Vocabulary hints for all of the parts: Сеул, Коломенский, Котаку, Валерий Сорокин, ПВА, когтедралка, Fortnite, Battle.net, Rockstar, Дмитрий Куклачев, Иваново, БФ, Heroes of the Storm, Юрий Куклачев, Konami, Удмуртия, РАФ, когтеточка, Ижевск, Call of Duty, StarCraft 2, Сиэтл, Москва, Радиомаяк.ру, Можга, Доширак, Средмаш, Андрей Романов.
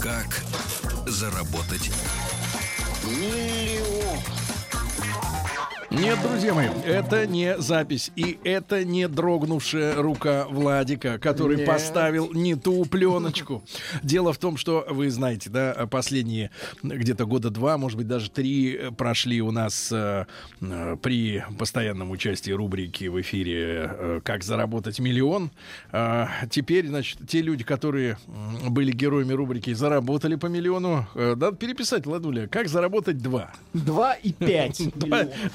Как заработать миллион? Нет, друзья мои, это не запись. И это не дрогнувшая рука Владика, который поставил не ту пленочку. Дело в том, что, вы знаете, да, последние где-то года два, может быть, даже три прошли у нас при постоянном участии рубрики в эфире «Как заработать миллион». Теперь, значит, те люди, которые были героями рубрики, заработали по миллиону. Надо переписать, Владуля, «Как заработать 2». 2 и 5.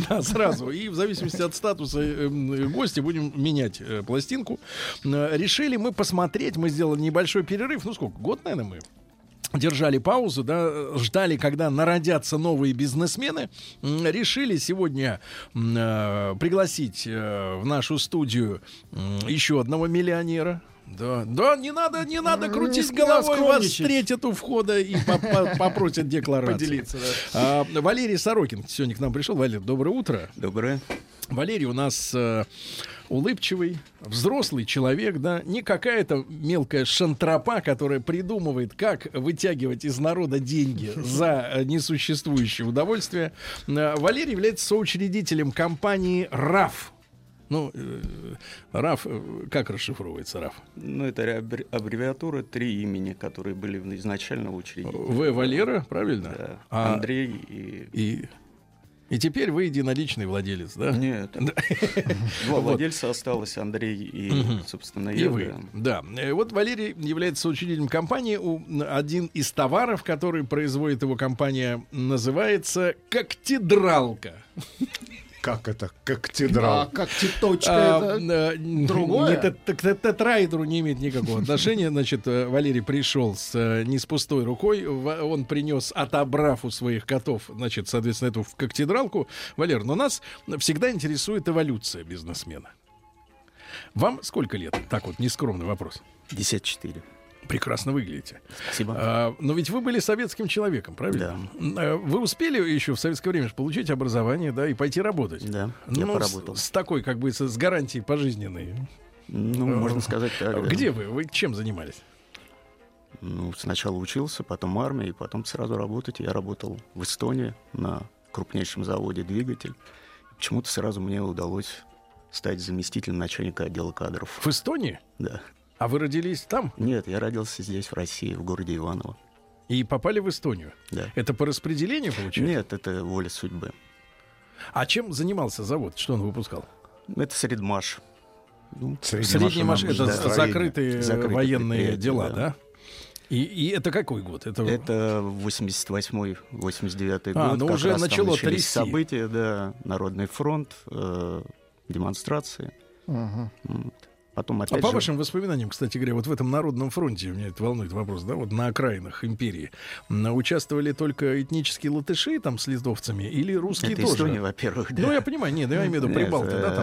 Да, сразу. И в зависимости от статуса гостя будем менять пластинку. Решили мы посмотреть. Мы сделали небольшой перерыв. Ну сколько? Год, наверное, мы держали паузу, да, ждали, когда народятся новые бизнесмены. Решили сегодня пригласить в нашу студию еще одного миллионера. Да, да, не надо крутить головой, вас встретят у входа и попросят декларацию. Поделиться, да. Валерий Сорокин сегодня к нам пришел. Валерий, доброе утро. Доброе. Валерий у нас улыбчивый, взрослый человек, да, не какая-то мелкая шантропа, которая придумывает, как вытягивать из народа деньги за несуществующее удовольствие. Валерий является соучредителем компании «РАФ». Ну, РАФ, как расшифровывается РАФ? Ну, это аббревиатура 3 имени, которые были изначально в учреждении. В. Валера, правильно? Да. Андрей и... И теперь вы единоличный владелец, да? Нет. Два владельца осталось, Андрей и, собственно, я. И вы, да. Вот Валерий является соучредителем компании. Один из товаров, который производит его компания, называется «Когтедралка». Как это? Когтедралка. Да, когтеточка. Другое. К тетраэдру не имеет никакого отношения. Значит, Валерий пришел не с пустой рукой. Он принес, отобрав у своих котов, значит, соответственно, эту в когтедралку. Валер, но нас всегда интересует эволюция бизнесмена. Вам сколько лет? Так вот, нескромный вопрос. 54. Прекрасно выглядите. Спасибо. Но ведь вы были советским человеком, правильно? Да. Вы успели еще в советское время получить образование, да, и пойти работать? Да, я поработал. С такой, как бы, с гарантией пожизненной. Ну, можно сказать так. Где вы? Вы чем занимались? Ну, сначала учился, потом армия, и потом сразу работать. Я работал в Эстонии на крупнейшем заводе «Двигатель». Почему-то сразу мне удалось стать заместителем начальника отдела кадров. В Эстонии? Да. А вы родились там? Нет, я родился здесь, в России, в городе Иваново. И попали в Эстонию? Да. Это по распределению получилось? Нет, это воля судьбы. А чем занимался завод? Что он выпускал? Это средмаш. Ну, средмаш, это да. закрытые военные дела, да? И это какой год? Это 88-й, 89-й год. А, ну как уже начало трясти. События, да, Народный фронт, демонстрации. Ага. Вот. Потом, опять по вашим воспоминаниям, кстати говоря, вот в этом Народном фронте, меня это волнует вопрос, да, вот на окраинах империи, участвовали только этнические латыши там с литовцами или русские это тоже? Это Эстония, во-первых, да. Ну, я понимаю, нет, я имею в виду прибалты, да,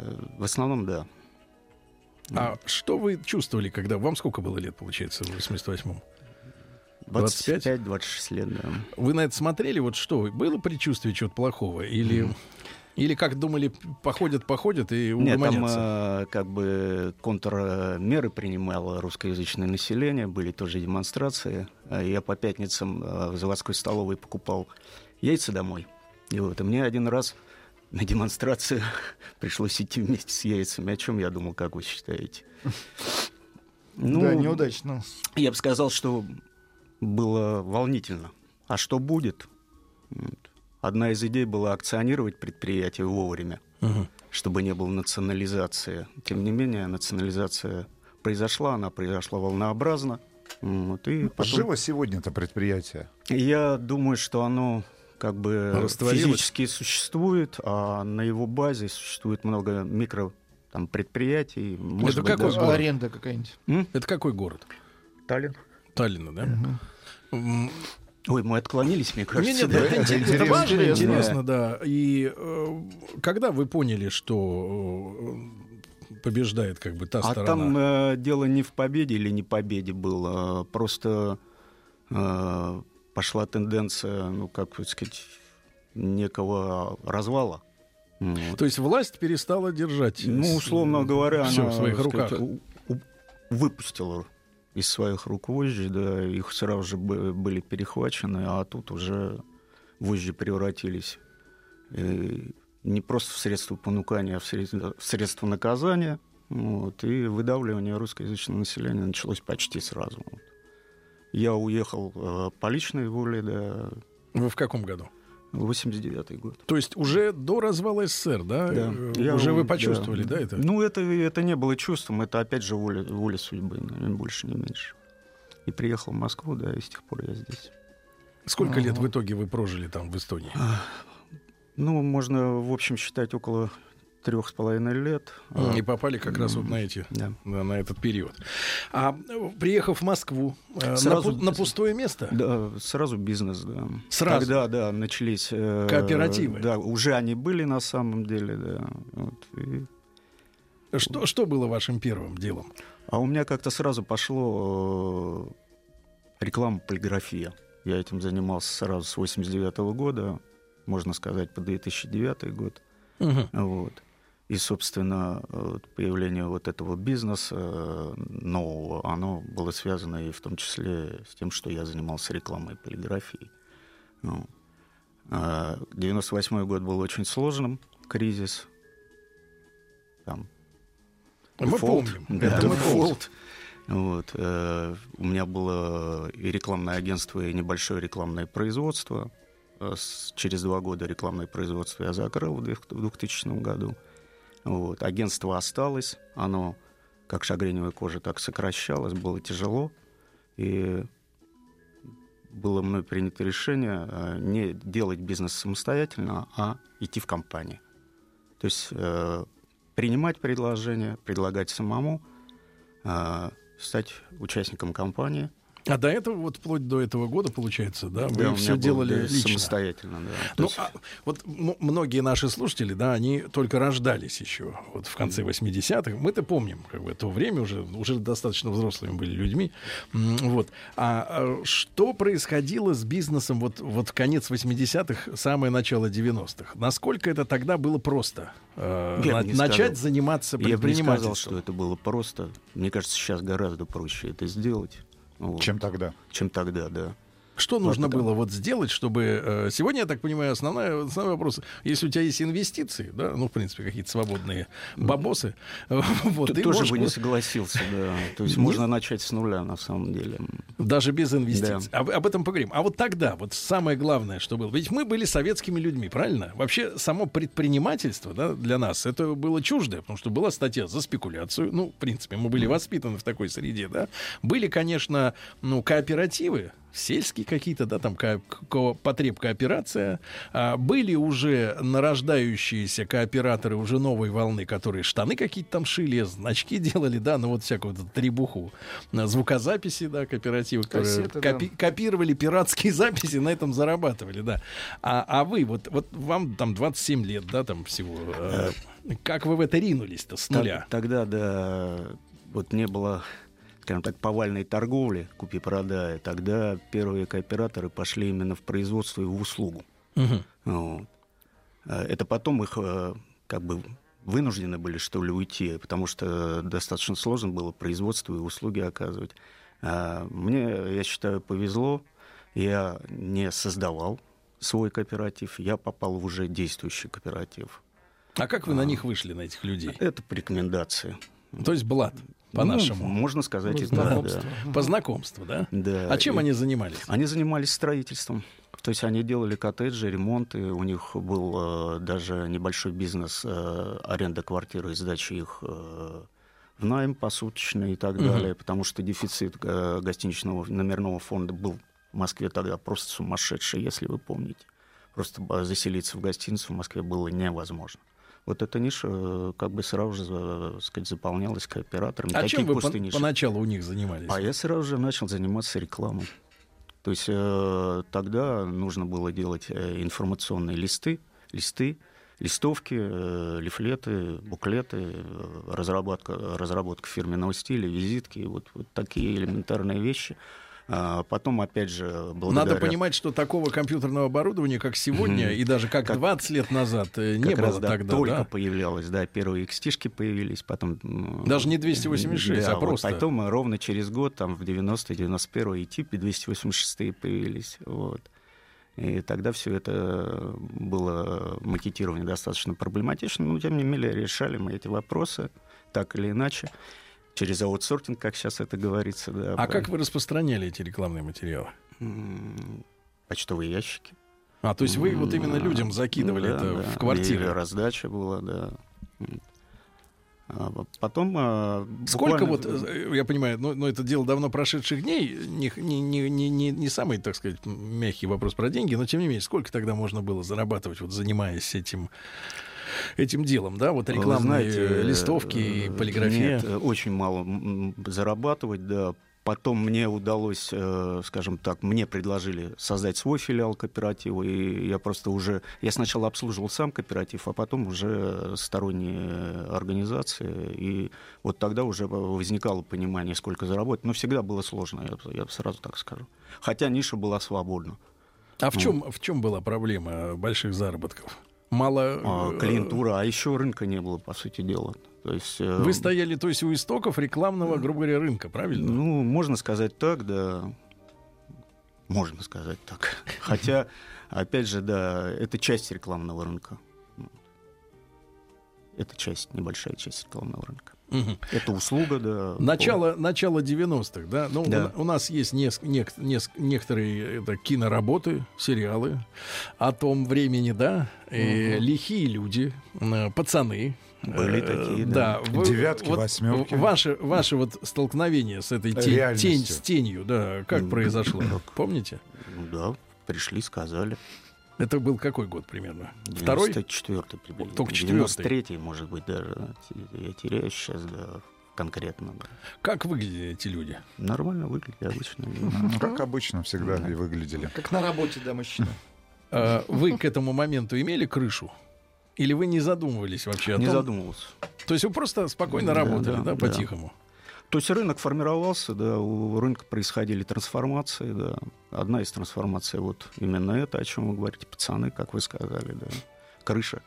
там? В основном, да. А что вы чувствовали, когда... Вам сколько было лет, получается, в 88-м? 25-26 лет, да. Вы на это смотрели, вот что, было предчувствие чего-то плохого или... Или, как думали, походят и угомонятся? Нет, там как бы контрмеры принимало русскоязычное население, были тоже демонстрации. Я по пятницам в заводской столовой покупал яйца домой. И вот и мне один раз на демонстрацию пришлось идти вместе с яйцами. О чем я думал, как вы считаете? Ну, да, неудачно. Я бы сказал, что было волнительно. А что будет? Одна из идей была акционировать предприятие вовремя, чтобы не было национализации. Тем не менее, национализация произошла, она произошла волнообразно. Вот, и потом... Живо сегодня-то предприятие? Я думаю, что оно как бы физически существует, а на его базе существует много микропредприятий. Это какой даже... город? Аренда какая-нибудь. Это какой город? Таллин. Таллина, да? Угу. Ой, мы отклонились, мне кажется. Нет, да? Это важно, интересно, да. И когда вы поняли, что побеждает как бы та сторона. А там дело не в победе или не победе было, просто пошла тенденция, ну, как сказать, некого развала. Вот. То есть власть перестала держать, ну, условно говоря, всё она в своих руках. Выпустила из своих рук вожжи, да, их сразу же были перехвачены, а тут уже вожжи превратились не просто в средство понукания, а в средство наказания. Вот, и выдавливание русскоязычного населения началось почти сразу. Вот. Я уехал по личной воле. Да. Вы в каком году? 89-й год. То есть уже до развала СССР, да? Да. Уже вы почувствовали, да, это? Ну, это не было чувством, это, опять же, воля судьбы, ни больше, ни меньше. И приехал в Москву, да, и с тех пор я здесь. Сколько лет в итоге вы прожили там, в Эстонии? Ну, можно, в общем, считать около 3,5 лет. И попали как раз вот на эти, да. Да, на этот период. А приехав в Москву, сразу на пустое место? Да, сразу бизнес, да. Сразу? Когда, да, начались... кооперативы. Да, уже они были на самом деле, да. Вот, и... что было вашим первым делом? А у меня как-то сразу пошло реклама, полиграфия. Я этим занимался сразу с 89-го года, можно сказать, по 2009 год. Вот. И, собственно, появление вот этого бизнеса нового, оно было связано и в том числе с тем, что я занимался рекламой и полиграфией. 98-й год был очень сложным, кризис. Там, мы помним. Да, дефолт. Вот. У меня было и рекламное агентство, и небольшое рекламное производство. Через 2 года рекламное производство я закрыл в 2000 году. Вот. Агентство осталось, оно как шагреневая кожа, так сокращалось, было тяжело. И было мной принято решение не делать бизнес самостоятельно, а идти в компании. То есть принимать предложения, предлагать самому, стать участником компании. А до этого, вот вплоть до этого года, получается, да, вы да, все делали лично. Самостоятельно, да. Ну, есть... вот многие наши слушатели, да, они только рождались еще вот в конце 80-х. Мы-то помним, как бы, то время уже достаточно взрослыми были людьми. Вот. А что происходило с бизнесом вот конец 80-х, самое начало 90-х? Насколько это тогда было просто? Начать заниматься предпринимательством? Я бы не сказал, что это было просто. Мне кажется, сейчас гораздо проще это сделать. Вот. Чем тогда? Чем тогда, да. Что нужно было вот сделать, чтобы... Сегодня, я так понимаю, основной вопрос... Если у тебя есть инвестиции, да, ну, в принципе, какие-то свободные бабосы... Вот, ты тоже бы не согласился, да. То есть можно начать с нуля, на самом деле. Даже без инвестиций. Да. Об этом поговорим. А вот тогда, вот самое главное, что было... Ведь мы были советскими людьми, правильно? Вообще, само предпринимательство, да, для нас, это было чуждо, потому что была статья за спекуляцию. Ну, в принципе, мы были воспитаны в такой среде, да. Были, конечно, ну, кооперативы, сельские какие-то, да, там потребкооперация. Были уже нарождающиеся кооператоры уже новой волны, которые штаны какие-то там шили, значки делали, да, ну вот всякую вот требуху. Звукозаписи, да, кооперативы, которые копировали пиратские записи, на этом зарабатывали, да. А вы, вот вам там 27 лет, да, там всего. Как вы в это ринулись-то с нуля? Тогда, да, вот не было... скажем так, повальной торговли, купи-продай, тогда первые кооператоры пошли именно в производство и в услугу. Вот. Это потом их как бы вынуждены были, что ли, уйти, потому что достаточно сложно было производство и услуги оказывать. Мне, я считаю, повезло. Я не создавал свой кооператив, я попал в уже действующий кооператив. А как вы на них вышли, на этих людей? Это по рекомендации. То есть блат? По-нашему. Ну, можно сказать, по знакомству. Да. По знакомству, да? Да. А чем они занимались? Они занимались строительством. То есть они делали коттеджи, ремонты. У них был даже небольшой бизнес аренда квартиры и сдачи их в найм посуточный и так далее. Потому что дефицит гостиничного номерного фонда был в Москве тогда просто сумасшедший, если вы помните. Просто заселиться в гостиницу в Москве было невозможно. Вот эта ниша как бы сразу же, так сказать, заполнялась кооператорами. А такие чем вы поначалу у них занимались? А я сразу же начал заниматься рекламой. То есть тогда нужно было делать информационные листы, листовки, лифлеты, буклеты, разработка фирменного стиля, визитки, вот такие элементарные вещи. Потом, опять же, благодаря... Надо понимать, что такого компьютерного оборудования, как сегодня, и даже как 20 лет назад, не было тогда. Только появлялось, да, первые икстишки появились, потом... Даже не 286, а просто... Потом ровно через год, там, в 90-91 типе 286 появились, вот. И тогда все это было макетирование достаточно проблематично, но, тем не менее, решали мы эти вопросы так или иначе. Через аутсортинг, как сейчас это говорится. Да, как вы распространяли эти рекламные материалы? Почтовые ящики. То есть вы вот именно людям закидывали в квартиры? Да, раздача была, да. Потом... Сколько буквально... вот, я понимаю, но это дело давно прошедших дней, не самый, так сказать, мягкий вопрос про деньги, но тем не менее, сколько тогда можно было зарабатывать, вот занимаясь этим делом, да, вот рекламные, знаете, листовки и полиграфия? Нет, очень мало зарабатывать, да. Потом мне удалось, скажем так, мне предложили создать свой филиал кооператива, и я просто уже... Я сначала обслуживал сам кооператив, а потом уже сторонние организации, и вот тогда уже возникало понимание, сколько заработать. Но всегда было сложно, я сразу так скажу. Хотя ниша была свободна. А в чем была проблема больших заработков? Мало клиентура, а еще рынка не было, по сути дела. То есть, вы стояли, то есть, у истоков рекламного, грубо говоря, рынка, правильно? Ну, можно сказать так, да. Можно сказать так. Хотя, опять же, да, это часть рекламного рынка. Это часть, небольшая часть рекламного рынка. Это услуга, да. Начало 90-х, да? Ну, да. У нас есть некоторые киноработы, сериалы о том времени, да? Лихие люди, пацаны. Были такие, да. Девятки, восьмерки. Ваше вот столкновение с этой тенью, да, как произошло? Помните? Да, пришли, сказали. Это был какой год примерно? 94-й примерно. Только 94-й. 93-й, может быть, даже. Я теряюсь сейчас, да, конкретно. Да. Как выглядели эти люди? Нормально выглядели, обычно. Как обычно всегда выглядели. Как на работе, да, мужчина. Вы к этому моменту имели крышу? Или вы не задумывались вообще о том? Не задумывался. То есть вы просто спокойно работали, да, по-тихому? То есть рынок формировался, да, у рынка происходили трансформации, да. Одна из трансформаций вот именно это, о чем вы говорите, пацаны, как вы сказали, да, крыша.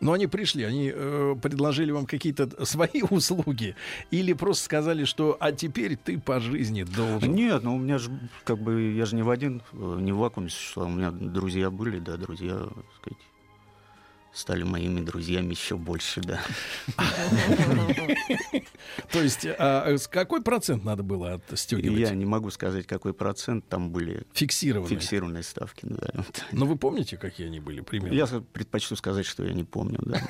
Но они пришли, они предложили вам какие-то свои услуги или просто сказали, что а теперь ты по жизни должен? Нет, ну у меня же, как бы, я же не в один, не в вакууме существовал, у меня друзья были, да, друзья, так сказать, стали моими друзьями еще больше, да. То есть, какой процент надо было отстегивать? Я не могу сказать, какой процент. Там были фиксированные ставки. Но вы помните, какие они были примерно? Я предпочту сказать, что я не помню, да.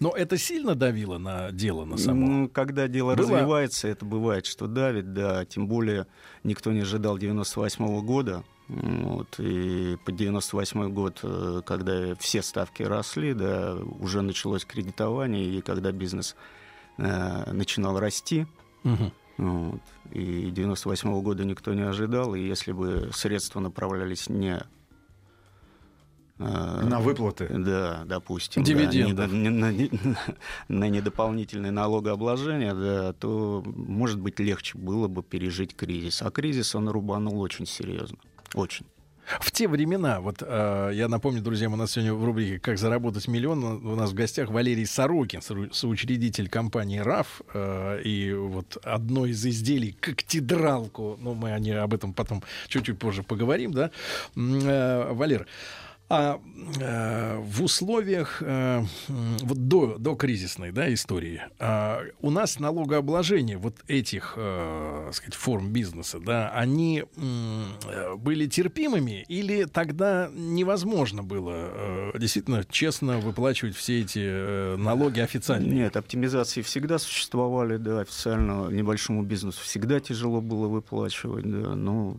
Но это сильно давило на дело, на само? Ну, когда дело развивается, это бывает, что давит, да. Тем более, никто не ожидал 98-го года. Вот, и под 98-й год, когда все ставки росли, да, уже началось кредитование, и когда бизнес начинал расти, вот, и 98-го года никто не ожидал, и если бы средства направлялись не... на выплаты? Да, допустим. Дивиденды. Да, на недополнительное налогообложение, да, то, может быть, легче было бы пережить кризис. А кризис, он рубанул очень серьезно. Очень. В те времена, вот я напомню, друзья, у нас сегодня в рубрике «Как заработать миллион» у нас в гостях Валерий Сорокин, соучредитель компании «РАФ», и вот одно из изделий — когтедралку. Ну, мы об этом потом чуть-чуть позже поговорим, да. Валер, в условиях вот до кризисной, да, истории у нас налогообложение вот этих, так сказать, форм бизнеса, да, они были терпимыми или тогда невозможно было действительно честно выплачивать все эти налоги официально? Нет, оптимизации всегда существовали, да, официально небольшому бизнесу всегда тяжело было выплачивать, да, но...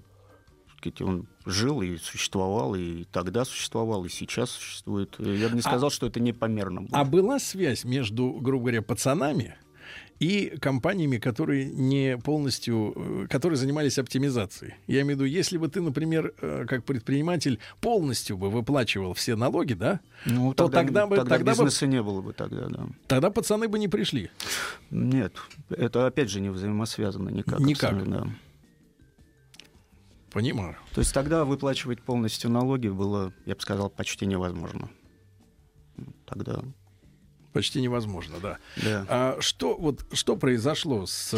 Он жил и существовал, и тогда существовал, и сейчас существует. Я бы не сказал, что это непомерно было. А была связь между, грубо говоря, пацанами и компаниями, которые не полностью, которые занимались оптимизацией. Я имею в виду, если бы ты, например, как предприниматель полностью бы выплачивал все налоги, да, ну, то тогда бизнеса бы не было бы тогда, да. Тогда пацаны бы не пришли. Нет, это опять же не взаимосвязано никак. Никак. Да. Понимаю. То есть тогда выплачивать полностью налоги было, я бы сказал, почти невозможно. Тогда. Почти невозможно, да. Да. А что произошло с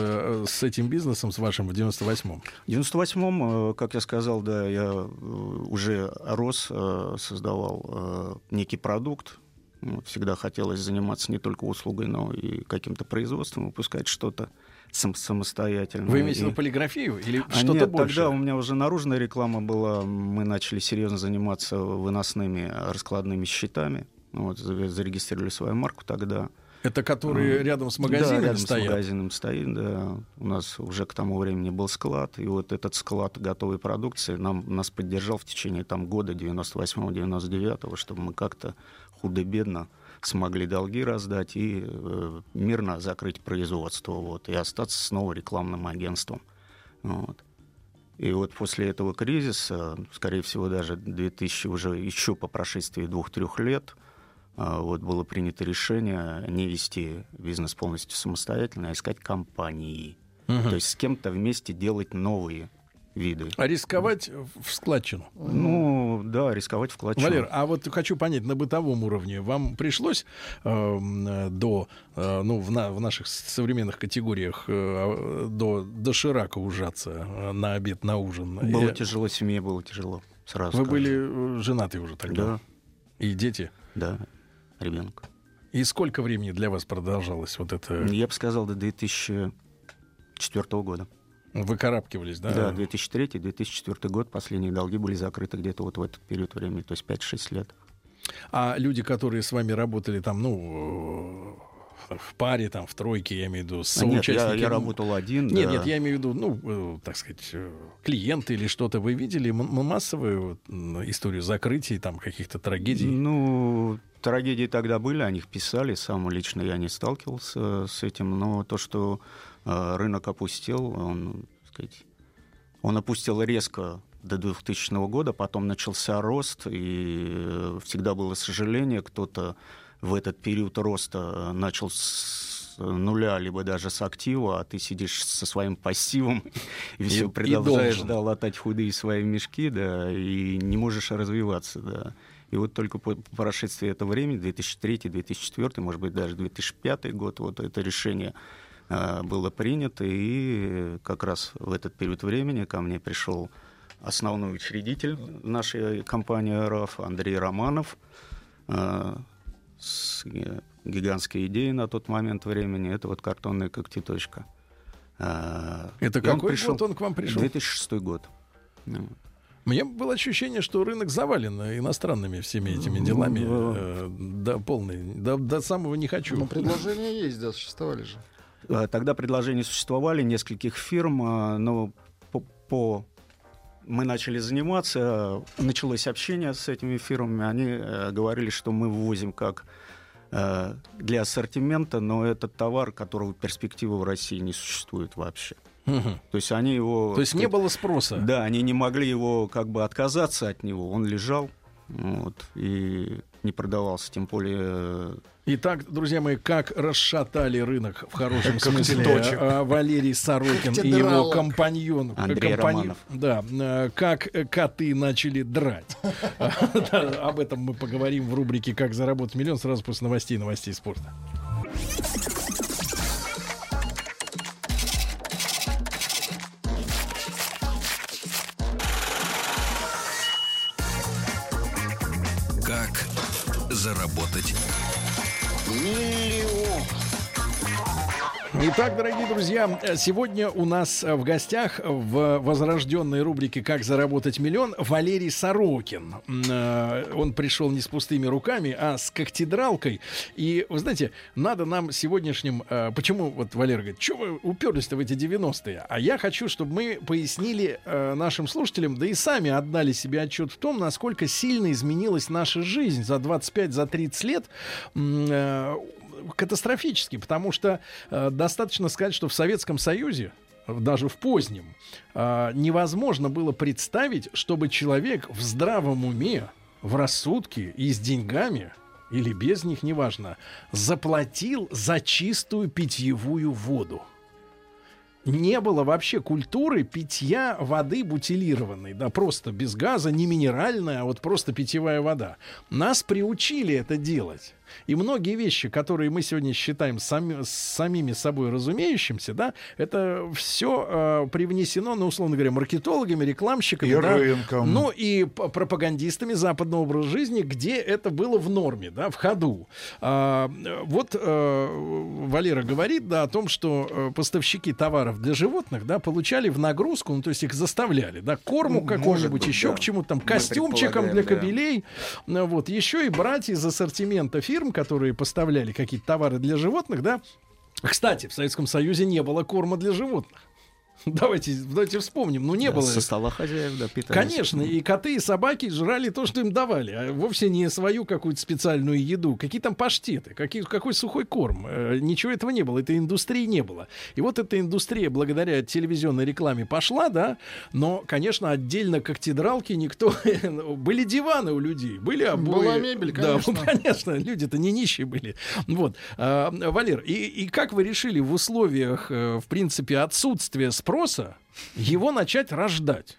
этим бизнесом, с вашим в 98-м? В 98-м, как я сказал, да, я уже рос, создавал некий продукт. Всегда хотелось заниматься не только услугой, но и каким-то производством, выпускать что-то самостоятельно. Вы имеете в виду полиграфию или что-то больше? Тогда у меня уже наружная реклама была. Мы начали серьезно заниматься выносными раскладными счетами. Вот, зарегистрировали свою марку тогда. Это которые рядом с магазином, да, рядом стоят? С магазином стоит, да. У нас уже к тому времени был склад. И вот этот склад готовой продукции нас поддержал в течение года 98-99, чтобы мы как-то худо-бедно смогли долги раздать и мирно закрыть производство. Вот, и остаться снова рекламным агентством. Вот. И вот после этого кризиса, скорее всего, даже 2000, уже еще по прошествии 2-3 лет, вот было принято решение не вести бизнес полностью самостоятельно, а искать компании. Угу. То есть с кем-то вместе делать новые виды. А рисковать в складчину? Ну, да, рисковать в складчину. Валер, а вот хочу понять, на бытовом уровне вам пришлось в наших современных категориях до доширака ужаться на обед, на ужин? Было тяжело, семье было тяжело. Сразу вы были женаты уже тогда? Да. И дети? Да. Ребенок. И сколько времени для вас продолжалось вот это? Я бы сказал, до 2004 года. Выкарабкивались, да? Да, 2003-2004 год. Последние долги были закрыты где-то вот в этот период времени, то есть 5-6 лет. А люди, которые с вами работали там, в паре, в тройке, я имею в виду, соучастниками... Нет, я работал один. Нет, да. Нет, я имею в виду, так сказать, клиенты или что-то. Вы видели массовую историю закрытий, каких-то трагедий? Ну, трагедии тогда были, о них писали. Сам лично я не сталкивался с этим, но то, что рынок опустел, он опустел резко до 2000 года, потом начался рост, и всегда было сожаление, кто-то в этот период роста начал с нуля, либо даже с актива, а ты сидишь со своим пассивом и все продолжаешь латать худые свои мешки, да, и не можешь развиваться, да. И вот только по прошествии этого времени, 2003-2004, может быть, даже 2005 год, вот это решение было принято, и как раз в этот период времени ко мне пришел основной учредитель нашей компании РАФ, Андрей Романов, с гигантской идеей на тот момент времени. Это вот картонная когтеточка. Это какой год он к вам пришел? 2006 год. Мне было ощущение, что рынок завален иностранными всеми этими делами. До самого не хочу. Но предложения есть, да, существовали же. Тогда предложения существовали, нескольких фирм, но мы начали заниматься, началось общение с этими фирмами, они говорили, что мы ввозим как для ассортимента, но это товар, которого перспективы в России не существует вообще. Угу. То есть они его... То есть не было спроса? Да, они не могли его отказаться от него, он лежал. Вот, и не продавался, тем более... Итак, друзья мои, как расшатали рынок в хорошем смысле Валерий Сорокин и его компаньон Андрей Романов. Да, как коты начали драть. Об этом мы поговорим в рубрике «Как заработать миллион» сразу после новостей спорта. Заработать миллион. Итак, дорогие друзья, сегодня у нас в гостях в возрожденной рубрике «Как заработать миллион» Валерий Сорокин. Он пришел не с пустыми руками, а с когтедралкой. И, вы знаете, надо нам сегодняшним... Почему, вот Валера говорит, что вы уперлись-то в эти 90-е? А я хочу, чтобы мы пояснили нашим слушателям, да и сами отдали себе отчет в том, насколько сильно изменилась наша жизнь за 25-30 лет. катастрофически, потому что достаточно сказать, что в Советском Союзе, даже в позднем, невозможно было представить, чтобы человек в здравом уме, в рассудке и с деньгами, или без них, неважно, заплатил за чистую питьевую воду. Не было вообще культуры питья воды бутилированной, да, просто без газа, не минеральная, а вот просто питьевая вода. Нас приучили это делать. И многие вещи, которые мы сегодня считаем самими собой разумеющимся, да, это все привнесено, ну, условно говоря, маркетологами, рекламщиками, и да, рынком. Ну и пропагандистами западного образа жизни, где это было в норме, да, в ходу. Валера говорит, да, о том, что поставщики товаров для животных, да, получали в нагрузку, ну, то есть их заставляли, да, корму какому-нибудь, еще да, к чему-то, там, костюмчикам для кобелей, да, вот, еще и брать из ассортимента фирм, которые поставляли какие-то товары для животных, да. Кстати, в Советском Союзе не было корма для животных. Давайте вспомним. Ну, не было. Со стола хозяев, да, питались. Конечно, и коты, и собаки жрали то, что им давали, а вовсе не свою какую-то специальную еду. Какие там паштеты, какой сухой корм. Ничего этого не было, этой индустрии не было. И вот эта индустрия благодаря телевизионной рекламе пошла, да, но, конечно, отдельно когтедралки никто... Были диваны у людей, были обои. Была мебель, конечно. Да, конечно, люди-то не нищие были. Вот. Валер, и как вы решили в условиях, в принципе, отсутствия спроса его начать рождать?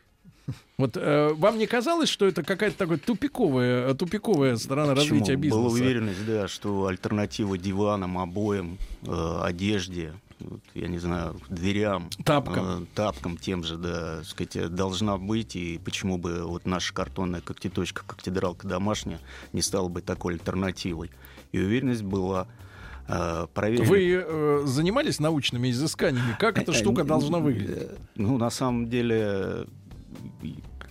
Вот вам не казалось, что это какая-то такая тупиковая сторона развития бизнеса? Была уверенность, да, что альтернатива диванам, обоям, одежде, я не знаю, дверям, тапкам тем же, да, сказать, должна быть, и почему бы вот наша картонная когтеточка, когтедралка домашняя не стала бы такой альтернативой. И уверенность была. Проверили. Вы занимались научными изысканиями? Как эта штука должна выглядеть? Ну, на самом деле,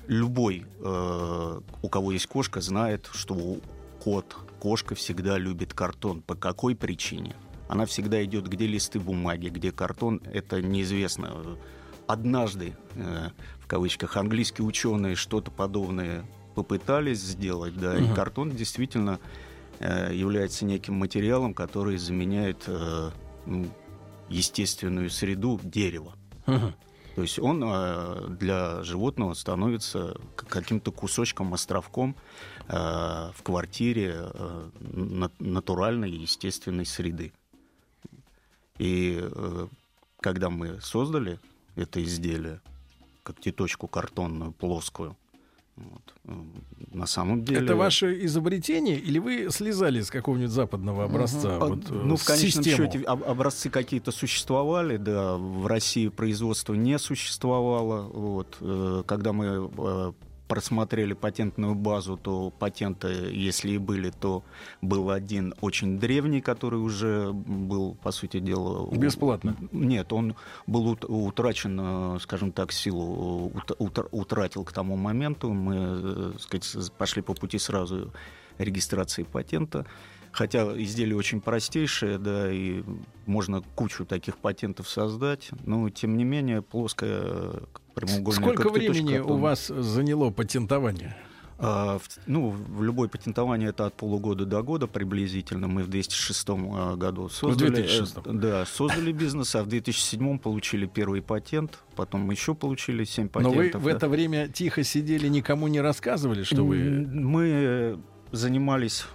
любой, у кого есть кошка, знает, что кот, кошка всегда любит картон. По какой причине? Она всегда идет, где листы бумаги, где картон. Это неизвестно. Однажды, в кавычках, английские ученые что-то подобное попытались сделать, да, и картон действительно является неким материалом, который заменяет естественную среду дерева. То есть он для животного становится каким-то кусочком, островком в квартире натуральной и естественной среды. И когда мы создали это изделие, когтеточку картонную, плоскую, вот. На самом деле... Это ваше изобретение, или вы слезали с какого-нибудь западного образца? Вот, ну, в конечном счете образцы какие-то существовали, да, в России производство не существовало. Вот. Когда мы просмотрели патентную базу, то патенты, если и были, то был один очень древний, который уже был, по сути дела... Бесплатно? Нет, он был утрачен, скажем так, силу утратил к тому моменту. Мы, так сказать, пошли по пути сразу регистрации патента. Хотя изделие очень простейшее, да, и можно кучу таких патентов создать, но, тем не менее, плоская... Сколько времени у вас заняло патентование? В любое патентование это от полугода до года приблизительно. Мы в 2006 году создали бизнес, а в 2007 получили первый патент, потом еще получили 7 патентов. Но вы в это время тихо сидели, никому не рассказывали, что вы... Мы занимались,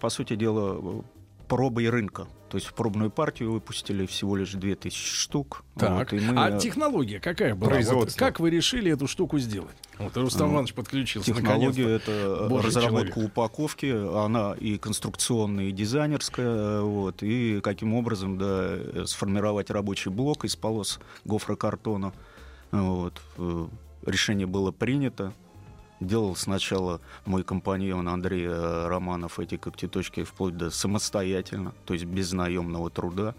по сути дела, пробой рынка. То есть пробную партию выпустили всего лишь 2000 штук. Так. Вот, а технология какая была? Вот, как вы решили эту штуку сделать? Вот Рустам Иванович подключился. Технология — это Божий разработка человек. Упаковки, она и конструкционная, и дизайнерская. Вот, и каким образом, да, сформировать рабочий блок из полос гофрокартона. Вот. Решение было принято. Делал сначала мой компаньон Андрей Романов эти когтеточки вплоть до самостоятельно, то есть без наемного труда.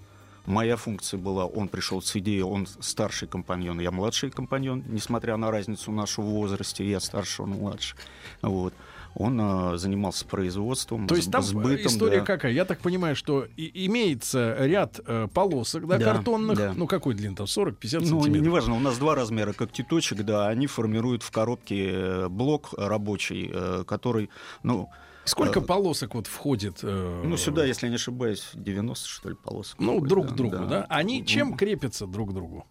Моя функция была, он пришел с идеей, он старший компаньон, я младший компаньон, несмотря на разницу нашу в возрасте, я старше, он младше. Вот. Он занимался производством, то есть там сбытом. История какая? Я так понимаю, что имеется ряд полосок, да, картонных. Да. Ну, какой длин там? 40-50 сантиметров? Неважно, у нас два размера когтеточек, да, они формируют в коробке блок рабочий, который, Сколько полосок вот входит? Ну, сюда, если не ошибаюсь, 90, что ли, полосок. Ну, друг к другу, да? Они чем крепятся друг к другу?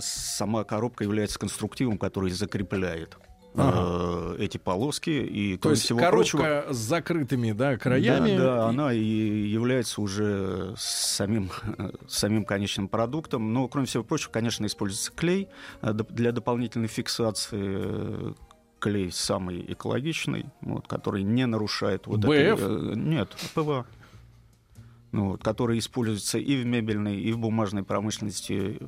Сама коробка является конструктивом, который закрепляет эти полоски. И, то есть всего коробка прочего, с закрытыми, да, краями. Да, да, она и является уже самим конечным продуктом. Но, кроме всего прочего, конечно, используется клей для дополнительной фиксации. Клей самый экологичный, вот, который не нарушает... Вот БФ? Нет, ПВА. Ну, вот, который используется и в мебельной, и в бумажной промышленности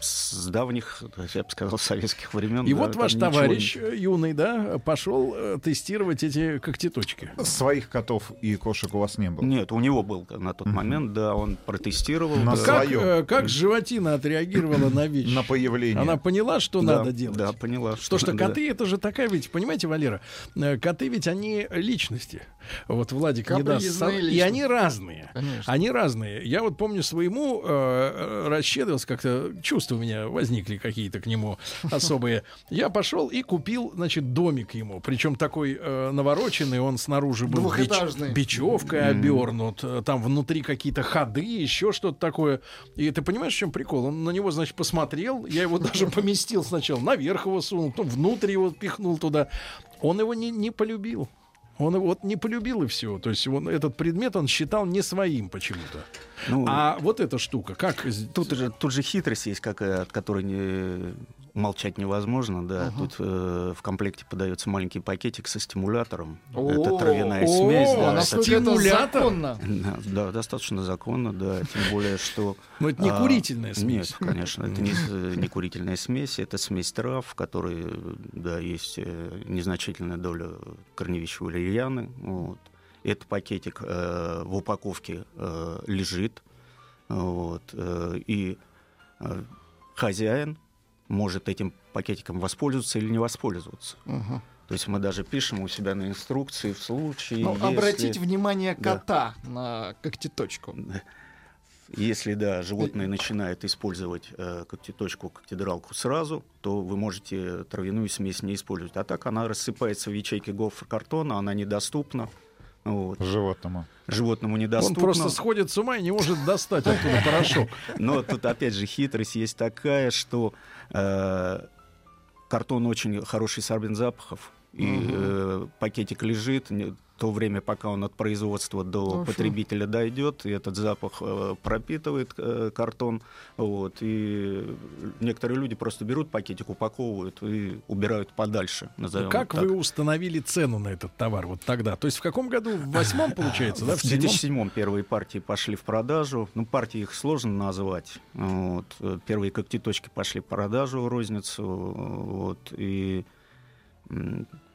с давних, я бы сказал, советских времен. И да, вот ваш товарищ юный, да, пошел тестировать эти когтеточки. Своих котов и кошек у вас не было? Нет, у него был на тот момент, да, он протестировал. Как животина отреагировала на вещь? На появление. Она поняла, что надо делать? Да, поняла. Что коты, это же такая ведь, понимаете, Валера, коты ведь они личности. Вот Владик не даст... И они разные. Конечно. Они разные. Я вот помню своему, расщедрился как-то, чувства у меня возникли какие-то к нему особые. Я пошел и купил, значит, домик ему. Причем такой навороченный, он снаружи был бечевкой обернут, там внутри какие-то ходы, еще что-то такое. И ты понимаешь, в чем прикол? Он на него, значит, посмотрел, я его даже поместил сначала, наверх его сунул, потом внутрь его пихнул туда. Он его не полюбил. Он его вот не полюбил, и все. То есть этот предмет он считал не своим почему-то. Ну, а вот эта штука, как... Тут же хитрость есть, от которой молчать невозможно, да. Тут в комплекте подается маленький пакетик со стимулятором. Это травяная смесь. Да, стимулятор? Да, достаточно законно, да. Тем более, что... Но это не курительная смесь. Нет, конечно, это не курительная смесь. Это смесь трав, в которой, да, есть незначительная доля корневищевой лианы. Вот. Этот пакетик в упаковке лежит. Вот, и хозяин может этим пакетиком воспользоваться или не воспользоваться. Угу. То есть мы даже пишем у себя на инструкции в случае... Обратить внимание кота на когтеточку. Если, да, животное начинает использовать когтеточку, когтедралку сразу, то вы можете травяную смесь не использовать. А так она рассыпается в ячейке гофрокартона, она недоступна. Вот. Животному недоступно. Он просто сходит с ума и не может достать оттуда порошок. Но тут опять же хитрость есть такая, что картон очень хороший сорбент запахов, и пакетик лежит, то время, пока он от производства до потребителя дойдет, и этот запах пропитывает картон. Вот, и некоторые люди просто берут пакетик, упаковывают и убирают подальше. Как вы установили цену на этот товар вот тогда? То есть в каком году? В 2008, получается, да? В 2007 первые партии пошли в продажу. Ну, партии их сложно назвать. Вот. Первые когтеточки пошли в продажу, в розницу. Вот, и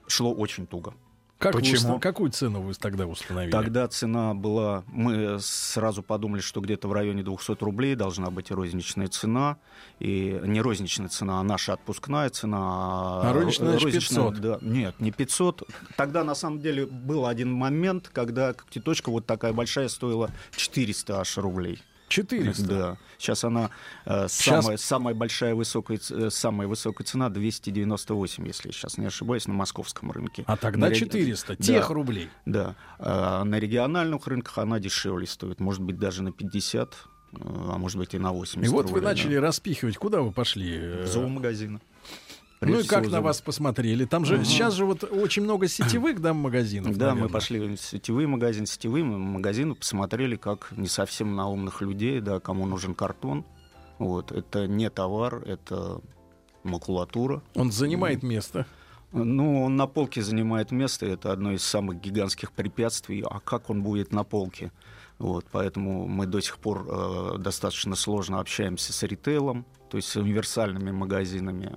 шло очень туго. Какую цену вы тогда установили? Тогда цена была... Мы сразу подумали, что где-то в районе 200 рублей должна быть розничная цена. И не розничная цена, а наша отпускная цена. А розничная 500? Да, нет, не 500. Тогда, на самом деле, был один момент, когда когтеточка вот такая большая стоила 400 аж рублей. 400? Да. Сейчас она самая высокая цена 298, если я сейчас не ошибаюсь, на московском рынке. А тогда 400 тех рублей. Да. А на региональных рынках она дешевле стоит. Может быть, даже на 50, а может быть и на 80 рублей. И вот рублей, вы начали распихивать. Куда вы пошли? В зоомагазины. Ну и как на вас посмотрели? Там же сейчас же вот очень много сетевых магазинов. Да, наверное. Мы пошли в сетевые магазины, посмотрели, как не совсем наумных людей, да, кому нужен картон. Вот, это не товар, это макулатура. Он занимает место. Ну, он на полке занимает место, это одно из самых гигантских препятствий. А как он будет на полке? Вот, поэтому мы до сих пор достаточно сложно общаемся с ритейлом, то есть с универсальными магазинами.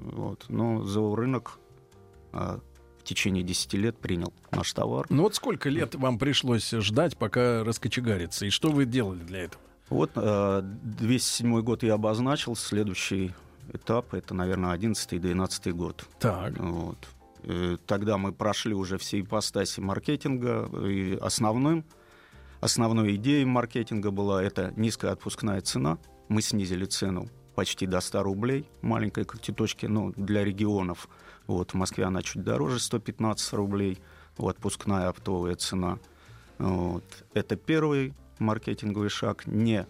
Вот. Но зоорынок в течение 10 лет принял наш товар. Ну вот сколько лет вам пришлось ждать, пока раскочегарится? И что вы делали для этого? Вот 2007 год я обозначил. Следующий этап — это, наверное, 2011-2012 год. Так. Вот. Тогда мы прошли уже все ипостаси маркетинга. И основной идеей маркетинга была это низкая отпускная цена. Мы снизили цену почти до 100 рублей маленькой когтеточки, ну, для регионов. Вот, в Москве она чуть дороже, 115 рублей. отпускная оптовая цена. Вот. Это первый маркетинговый шаг. Не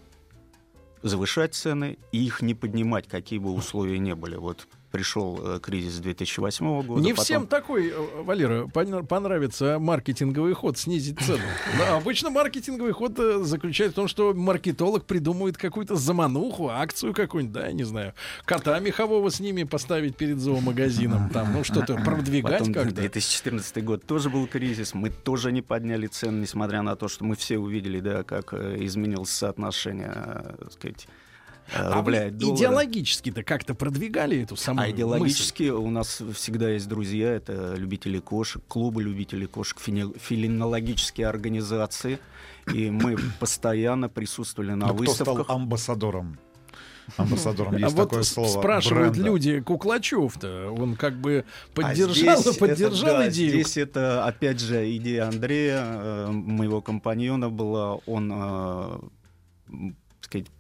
завышать цены и их не поднимать, какие бы условия ни были. Вот пришел кризис 2008 года. Не потом... всем такой, Валера, понравится маркетинговый ход снизить цену. Обычно маркетинговый ход заключается в том, что маркетолог придумывает какую-то замануху, акцию какую-нибудь, да, я не знаю, кота мехового с ними поставить перед зоомагазином, там, ну что-то продвигать потом как-то. 2014 год тоже был кризис, мы тоже не подняли цены, несмотря на то, что мы все увидели, да, как изменилось соотношение, так сказать, рубля и доллара. Идеологически-то как-то продвигали эту самую мысль? А идеологически у нас всегда есть друзья, это любители кошек, клубы любителей кошек, фелинологические организации, и мы постоянно присутствовали на выставках. Кто стал амбассадором? Амбассадором есть такое слово. Спрашивают люди, Куклачев-то, он как бы поддержал идею. Здесь это, опять же, идея Андрея, моего компаньона была, он...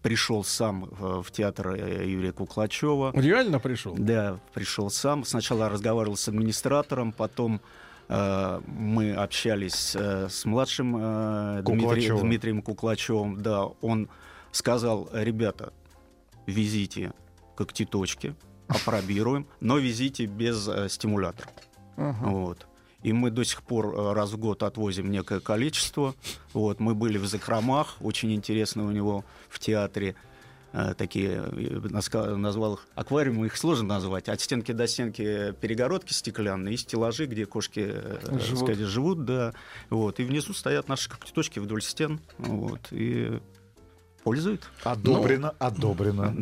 пришел сам в театр Юрия Куклачева. Реально пришел? Да, пришел сам. Сначала разговаривал с администратором, потом мы общались с младшим Дмитрием Куклачевым. Да, он сказал: ребята, везите когтеточки, апробируем, но везите без стимулятора. Вот. И мы до сих пор раз в год отвозим некое количество. Вот, мы были в закромах, очень интересно у него в театре. Такие, назвал их аквариумы, их сложно назвать. От стенки до стенки перегородки стеклянные и стеллажи, где кошки живут. Да. Вот, и внизу стоят наши когтеточки вдоль стен. Вот, и... пользует. Одобрено, но... одобрено.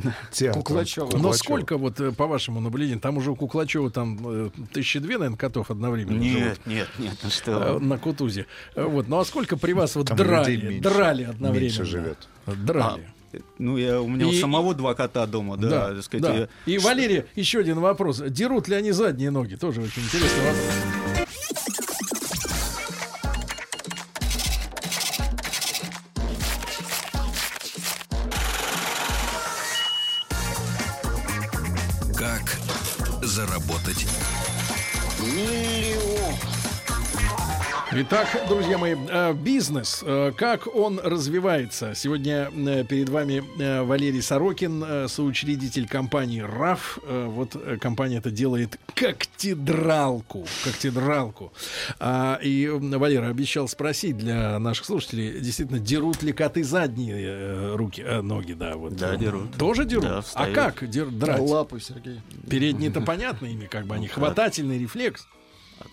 Куклачева. Но сколько, вот по вашему наблюдению, там уже у Куклачева там 1002, наверное, котов одновременно живут? Нет. Ну что? На Кутузе. Вот. Ну а сколько при вас вот там драли одновременно? Меньше живет. Драли. Ну, у меня у самого два кота дома, да. Так сказать, да. И, Валерий, еще один вопрос. Дерут ли они задние ноги? Тоже очень интересный вопрос. Заработать миллион. Итак, друзья мои, бизнес, как он развивается? Сегодня перед вами Валерий Сорокин, соучредитель компании РАФ. Вот компания это делает когтедралку. И Валера обещал спросить для наших слушателей, действительно, дерут ли коты задние ноги? Да, вот. Да, дерут. Тоже дерут? Да, а как драть? Лапы, Сергей. Передние-то понятно ими, как бы они. Хватательный рефлекс.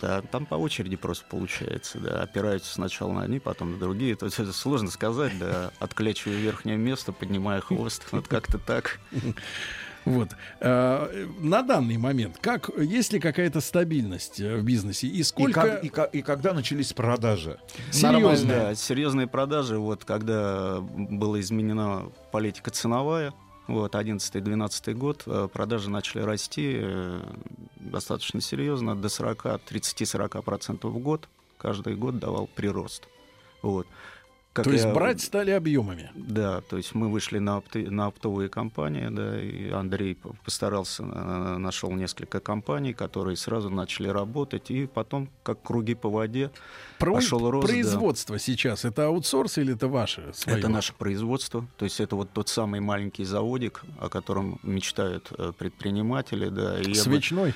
Да, там по очереди просто получается, да, опираются сначала на одни, потом на другие, то есть это сложно сказать, да, отклячивая верхнее место, поднимая хвост, вот как-то так. Вот. На данный момент, как, есть ли какая-то стабильность в бизнесе? И сколько... И когда начались продажи? Серьезные? Да, серьезные продажи, вот когда была изменена политика ценовая, вот, 2011-2012 год, продажи начали расти достаточно серьезно, до 30-40% в год, каждый год давал прирост. Вот. То есть брать стали объемами? Да, то есть мы вышли на оптовые компании, да, и Андрей постарался, нашел несколько компаний, которые сразу начали работать, и потом, как круги по воде, пошел рост. Производство, да. Сейчас, это аутсорс или это ваше? Своего? Это наше производство, то есть это вот тот самый маленький заводик, о котором мечтают предприниматели. Да, и свечной?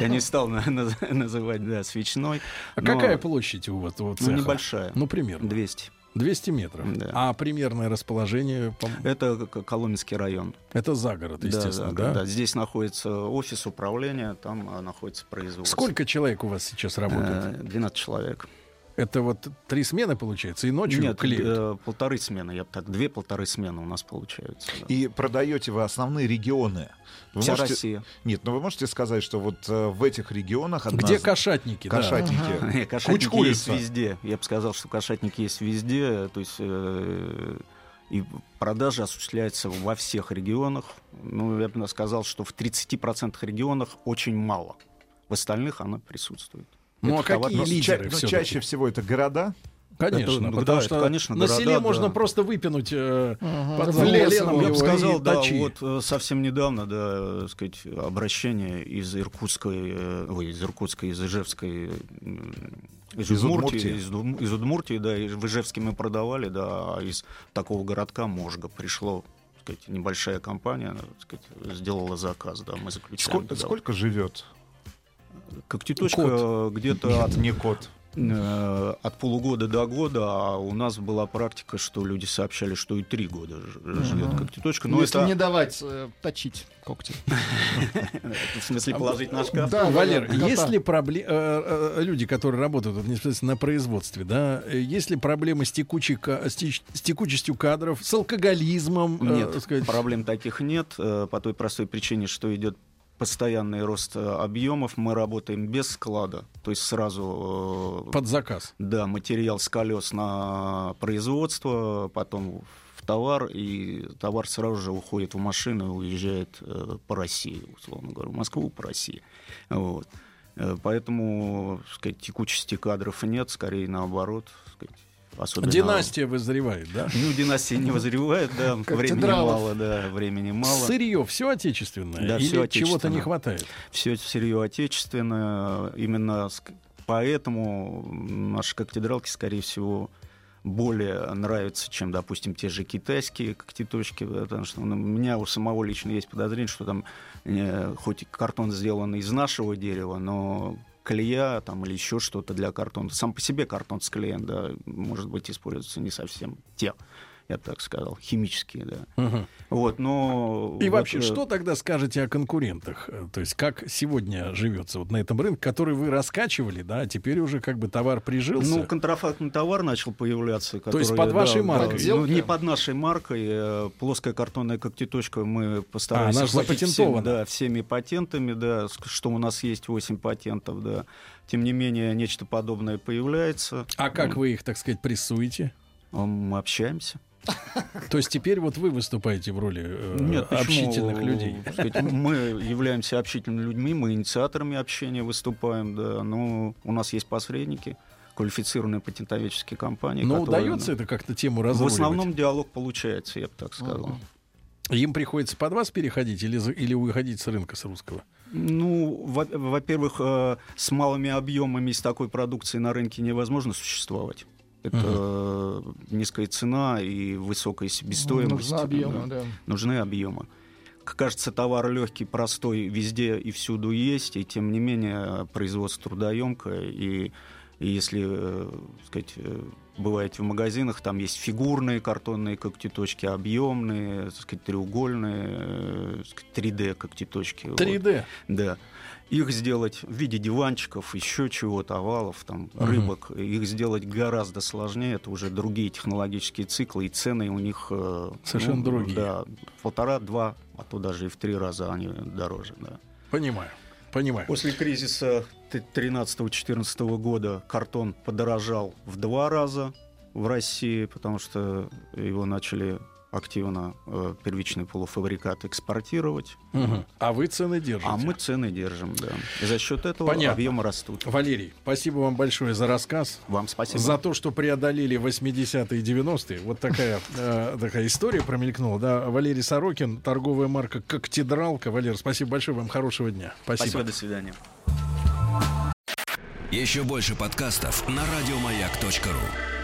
Я не стал называть, да, свечной. А какая площадь у вас? Ну, небольшая. Ну, примерно. 200 метров. Да. А примерное расположение? Это Коломенский район. Это за город, естественно, да? Да, здесь находится офис управления, там находится производство. Сколько человек у вас сейчас работает? 12 человек. Это вот 3 смены, получается, и ночью клеят? Нет, 1,5 смены, я бы так, 2-1,5 смены у нас получаются. Да. И продаете вы основные регионы? Вся Россия. Нет, но вы можете сказать, что вот в этих регионах... Где кошатники? Кошатники. Кошатники есть везде. Я бы сказал, что кошатники есть везде, то есть... И продажи осуществляются во всех регионах. Ну, я бы сказал, что в 30% регионах очень мало. В остальных она присутствует. Ну, а какие лидеры? Чаще всего это города, Конечно, это, потому что это, конечно, на селе можно просто выпинуть под лесом. Я бы сказал, вот совсем недавно, сказать, обращение из Ижевской, из Удмуртии, в Ижевске мы продавали, из такого городка Можга пришло. Сказать, небольшая компания, сказать, сделала заказ, мы заключаем. Сколько живет? Когтеточка кот. Где-то от не кот. От полугода до года, а у нас была практика, что люди сообщали, что и 3 года живет когтеточка. Но если это... не давать точить когти. В смысле положить на шкаф? Да, Валер, есть ли люди, которые работают непосредственно на производстве, есть ли проблемы с текучестью кадров, с алкоголизмом? Нет, проблем таких нет, по той простой причине, что идет постоянный рост объемов, мы работаем без склада, то есть сразу... под заказ. Да, материал с колес на производство, потом в товар, и товар сразу же уходит в машину и уезжает по России, условно говоря, в Москву, по России. Вот. Поэтому, сказать, текучести кадров нет, скорее наоборот, сказать. Особенно... династия вызревает, да? Ну, династия не вызревает, да. Времени мало. Сырье все отечественное? Да, или чего-то не хватает? Все сырье отечественное. Именно поэтому наши когтедралки, скорее всего, более нравятся, чем, допустим, те же китайские когтеточки. Потому что у меня у самого лично есть подозрение, что там хоть картон сделан из нашего дерева, но... клея там, или еще что-то для картона. Сам по себе картон склеен, может быть, используется не совсем те, я так сказал, химические, Вот, но... И вообще, что тогда скажете о конкурентах? То есть, как сегодня живется вот на этом рынке, который вы раскачивали, а теперь уже как бы товар прижился? Ну, контрафактный товар начал появляться. Который, то есть, под вашей маркой? Ну, не под нашей маркой. Плоская картонная когтеточка мы постарались... она же запатентована. Всеми патентами, что у нас есть 8 патентов, Тем не менее, нечто подобное появляется. А как вы их, так сказать, прессуете? Мы общаемся. То есть теперь вот вы выступаете в роли общительных людей? Мы являемся общительными людьми, мы инициаторами общения выступаем, но у нас есть посредники, квалифицированные патентоведческие компании. Но удается это как-то тему разруливать? В основном диалог получается, я бы так сказал. Им приходится под вас переходить или уходить с рынка с русского? Ну, во-первых, с малыми объемами, с такой продукцией на рынке невозможно существовать. Это низкая цена и высокая себестоимость. Нужны объемы, Нужны объемы. Кажется, товар легкий, простой, везде и всюду есть, и тем не менее производство трудоемкое. И если, сказать, бываете в магазинах, там есть фигурные картонные когтеточки, объемные, сказать, треугольные, сказать, 3D когтеточки. 3D? Вот. Да. Их сделать в виде диванчиков, еще чего-то, овалов, там, рыбок. Их сделать гораздо сложнее. Это уже другие технологические циклы, и цены у них... совершенно другие. Да, 1,5-2, а то даже и в 3 раза они дороже. Да. Понимаю. После кризиса 2013-2014 года картон подорожал в 2 раза в России, потому что его начали... активно первичный полуфабрикат экспортировать. А вы цены держите? А мы цены держим, И за счет этого объемы растут. Валерий, спасибо вам большое за рассказ. Вам спасибо. За то, что преодолели 80-е и 90-е. Вот такая история промелькнула. Валерий Сорокин, торговая марка «Когтедралка». Валер, спасибо большое, вам хорошего дня. Спасибо, до свидания. Еще больше подкастов на радиомаяк.ру.